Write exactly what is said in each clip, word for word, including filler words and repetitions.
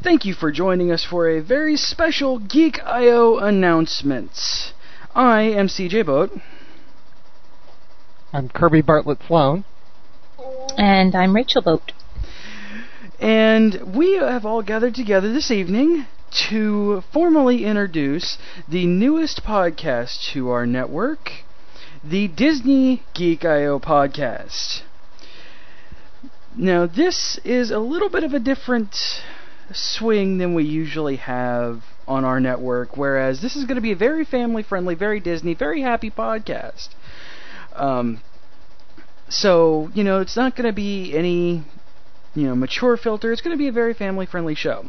Thank you for joining us for a very special Geek dot I O announcement. I am C J Boat. I'm Kirby Bartlett Sloan. And I'm Rachel Boat. And we have all gathered together this evening to formally introduce the newest podcast to our network, the Disney Geek dot I O Podcast. Now, this is a little bit of a different swing than we usually have on our network, whereas this is going to be a very family-friendly, very Disney, very happy podcast. Um, so, you know, it's not going to be any, you know, mature filter. It's going to be a very family-friendly show.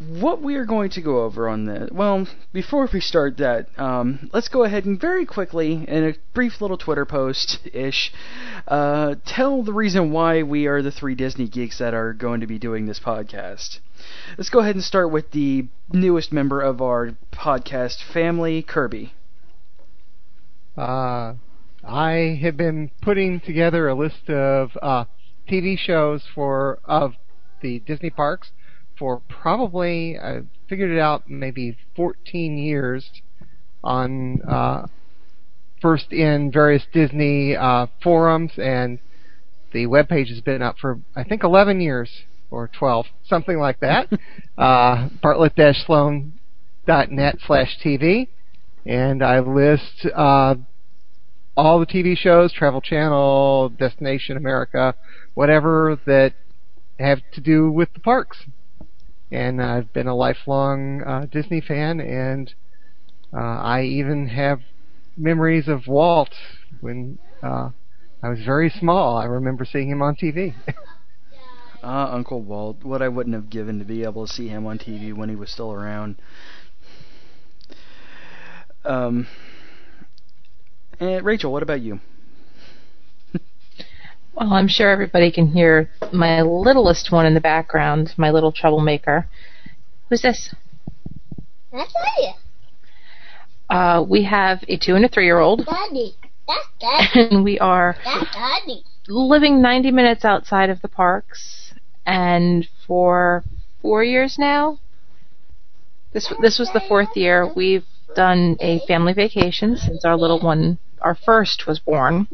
What we are going to go over on this, well, before we start that, um, let's go ahead and very quickly, in a brief little Twitter post-ish, uh, tell the reason why we are the three Disney geeks that are going to be doing this podcast. Let's go ahead and start with the newest member of our podcast family, Kirby. Uh, I have been putting together a list of uh, T V shows for of the Disney parks for probably, I figured it out, maybe fourteen years on uh, first in various Disney uh, forums, and the webpage has been up for, I think, eleven years or twelve, something like that. uh, Bartlett Sloan dot net slash T V, and I list uh, all the T V shows, Travel Channel, Destination America, whatever that have to do with the parks. And I've been a lifelong uh, Disney fan, and uh, I even have memories of Walt when uh, I was very small. I remember seeing him on T V. Ah, uh, Uncle Walt. What I wouldn't have given to be able to see him on T V when he was still around. Um, and Rachel, what about you? Well, I'm sure everybody can hear my littlest one in the background, my little troublemaker. Who's this? That's Daddy. Uh, we have a two and a three-year-old. Daddy. That's Daddy. And we are That's Daddy. Living ninety minutes outside of the parks. And for four years now, this this was the fourth year, we've done a family vacation since our little one, our first, was born.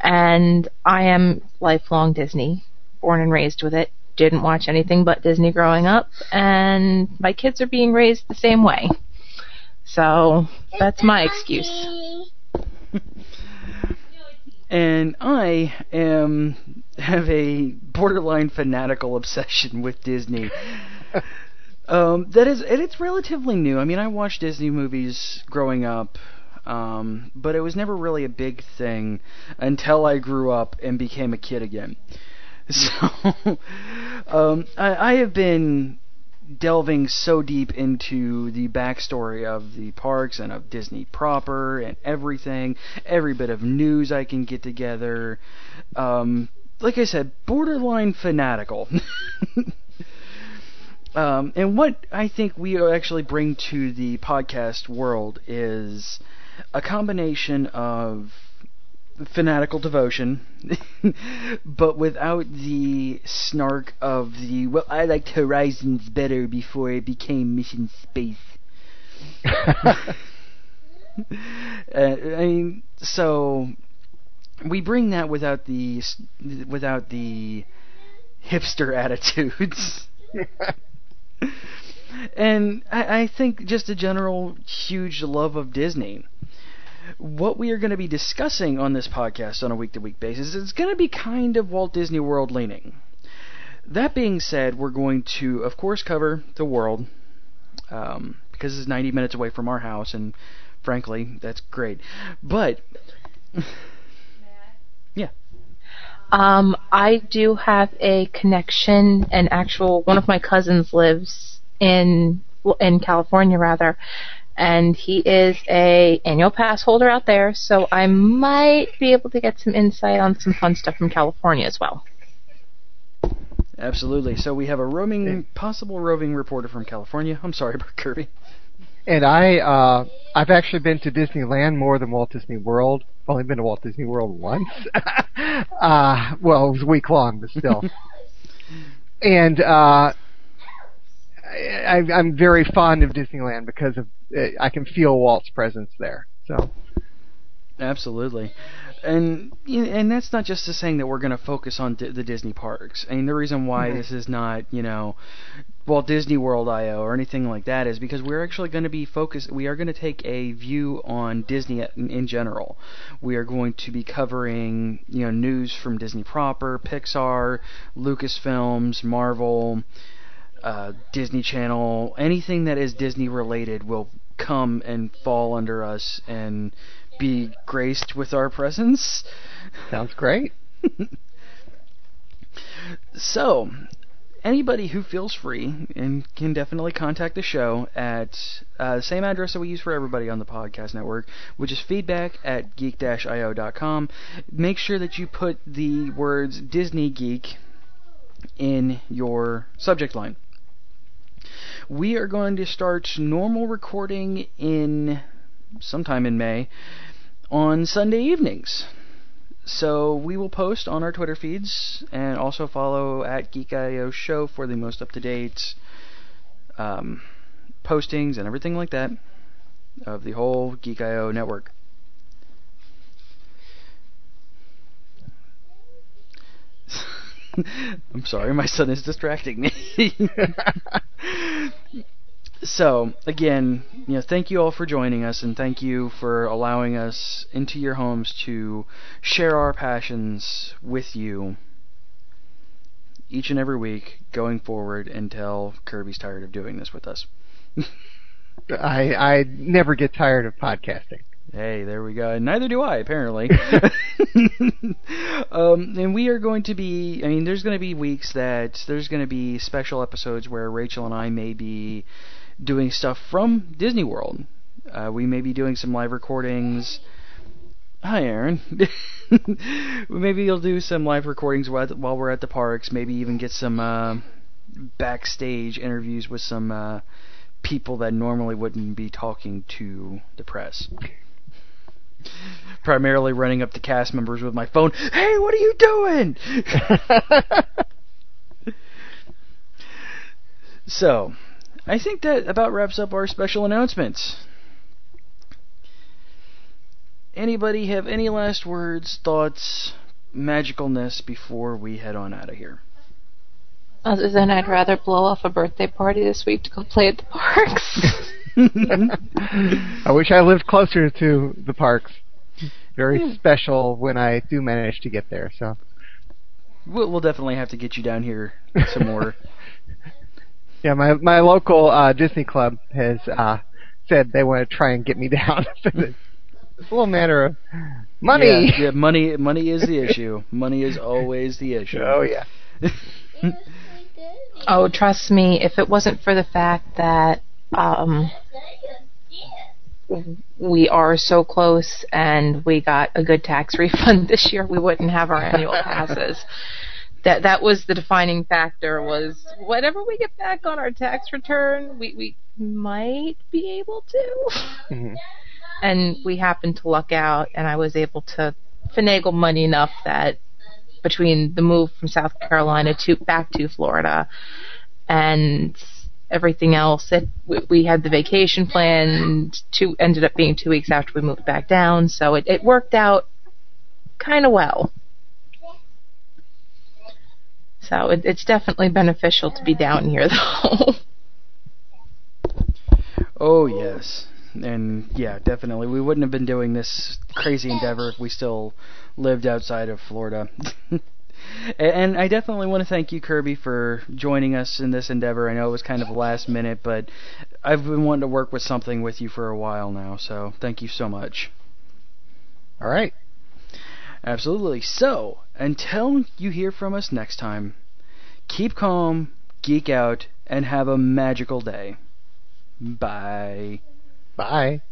And I am lifelong Disney, born and raised with it. Didn't watch anything but Disney growing up, and my kids are being raised the same way. So that's my excuse. And I am have a borderline fanatical obsession with Disney. um, that is, and it's relatively new. I mean, I watched Disney movies growing up. Um, but it was never really a big thing until I grew up and became a kid again. So um, I, I have been delving so deep into the backstory of the parks and of Disney proper and everything, every bit of news I can get together. Um, like I said, borderline fanatical. um, and what I think we actually bring to the podcast world is a combination of fanatical devotion, but without the snark of the, well, I liked Horizons better before it became Mission Space. uh, I mean, so we bring that without the without the hipster attitudes. And I, I think just a general huge love of Disney. What we are going to be discussing on this podcast on a week-to-week basis is going to be kind of Walt Disney World leaning. That being said, we're going to, of course, cover the world, um, because it's ninety minutes away from our house, and frankly, that's great. But, yeah. Um, I do have a connection, an actual, one of my cousins lives in, in California, rather, and he is a annual pass holder out there, so I might be able to get some insight on some fun stuff from California as well. Absolutely. So we have a roaming, possible roving reporter from California. I'm sorry, Kirby. And I, uh, I've actually been to Disneyland more than Walt Disney World. I've only been to Walt Disney World once. uh, well, it was a week long, but still. and uh, I, I'm very fond of Disneyland because of uh, I can feel Walt's presence there. So. Absolutely. And and that's not just to saying that we're going to focus on D- the Disney parks. I mean, the reason why mm-hmm. this is not, you know, Walt Disney World I O or anything like that is because we're actually going to be focused. We are going to take a view on Disney in, in general. We are going to be covering, you know, news from Disney proper, Pixar, Lucasfilms, Marvel, uh, Disney Channel. Anything that is Disney related will come and fall under us and be graced with our presence. Sounds great. So, anybody who feels free and can definitely contact the show at uh, the same address that we use for everybody on the podcast network, which is feedback at geek dash io dot com. Make sure that you put the words Disney Geek in your subject line. We are going to start normal recording in sometime in May on Sunday evenings. So we will post on our Twitter feeds and also follow at Geek dot I O Show for the most up-to-date um, postings and everything like that of the whole Geek dot I O network. I'm sorry, my son is distracting me. So, again, you know, thank you all for joining us, and thank you for allowing us into your homes to share our passions with you each and every week going forward until Kirby's tired of doing this with us. I I never get tired of podcasting. Hey, there we go. Neither do I, apparently. um, and we are going to be, I mean, there's going to be weeks that there's going to be special episodes where Rachel and I may be doing stuff from Disney World. Uh, we may be doing some live recordings. Hi, Aaron. Maybe you'll do some live recordings while we're at the parks. Maybe even get some uh, backstage interviews with some uh, people that normally wouldn't be talking to the press. Primarily running up to cast members with my phone. Hey, what are you doing? So, I think that about wraps up our special announcements. Anybody have any last words, thoughts, magicalness before we head on out of here? Other than I'd rather blow off a birthday party this week to go play at the parks. I wish I lived closer to the parks. Very yeah. special when I do manage to get there. So we'll, we'll definitely have to get you down here some more. Yeah, my my local uh, Disney club has uh, said they want to try and get me down. It's a little matter of money. Yeah, yeah, money money is the issue. Money is always the issue. Oh yeah. Oh, trust me. If it wasn't for the fact that um, we are so close and we got a good tax refund this year, we wouldn't have our annual passes. That that was the defining factor. Was whatever we get back on our tax return, we we might be able to. Mm-hmm. And we happened to luck out, and I was able to finagle money enough that, between the move from South Carolina to back to Florida and everything else, that we, we had the vacation planned, to ended up being two weeks after we moved back down, so it, it worked out kind of well. So it, it's definitely beneficial to be down here, though. Oh yes. And yeah, definitely. We wouldn't have been doing this crazy endeavor if we still lived outside of Florida. And I definitely want to thank you, Kirby, for joining us in this endeavor. I know it was kind of last minute, but I've been wanting to work with something with you for a while now, so thank you so much. All right. Absolutely. So, until you hear from us next time, keep calm, geek out, and have a magical day. Bye. Bye.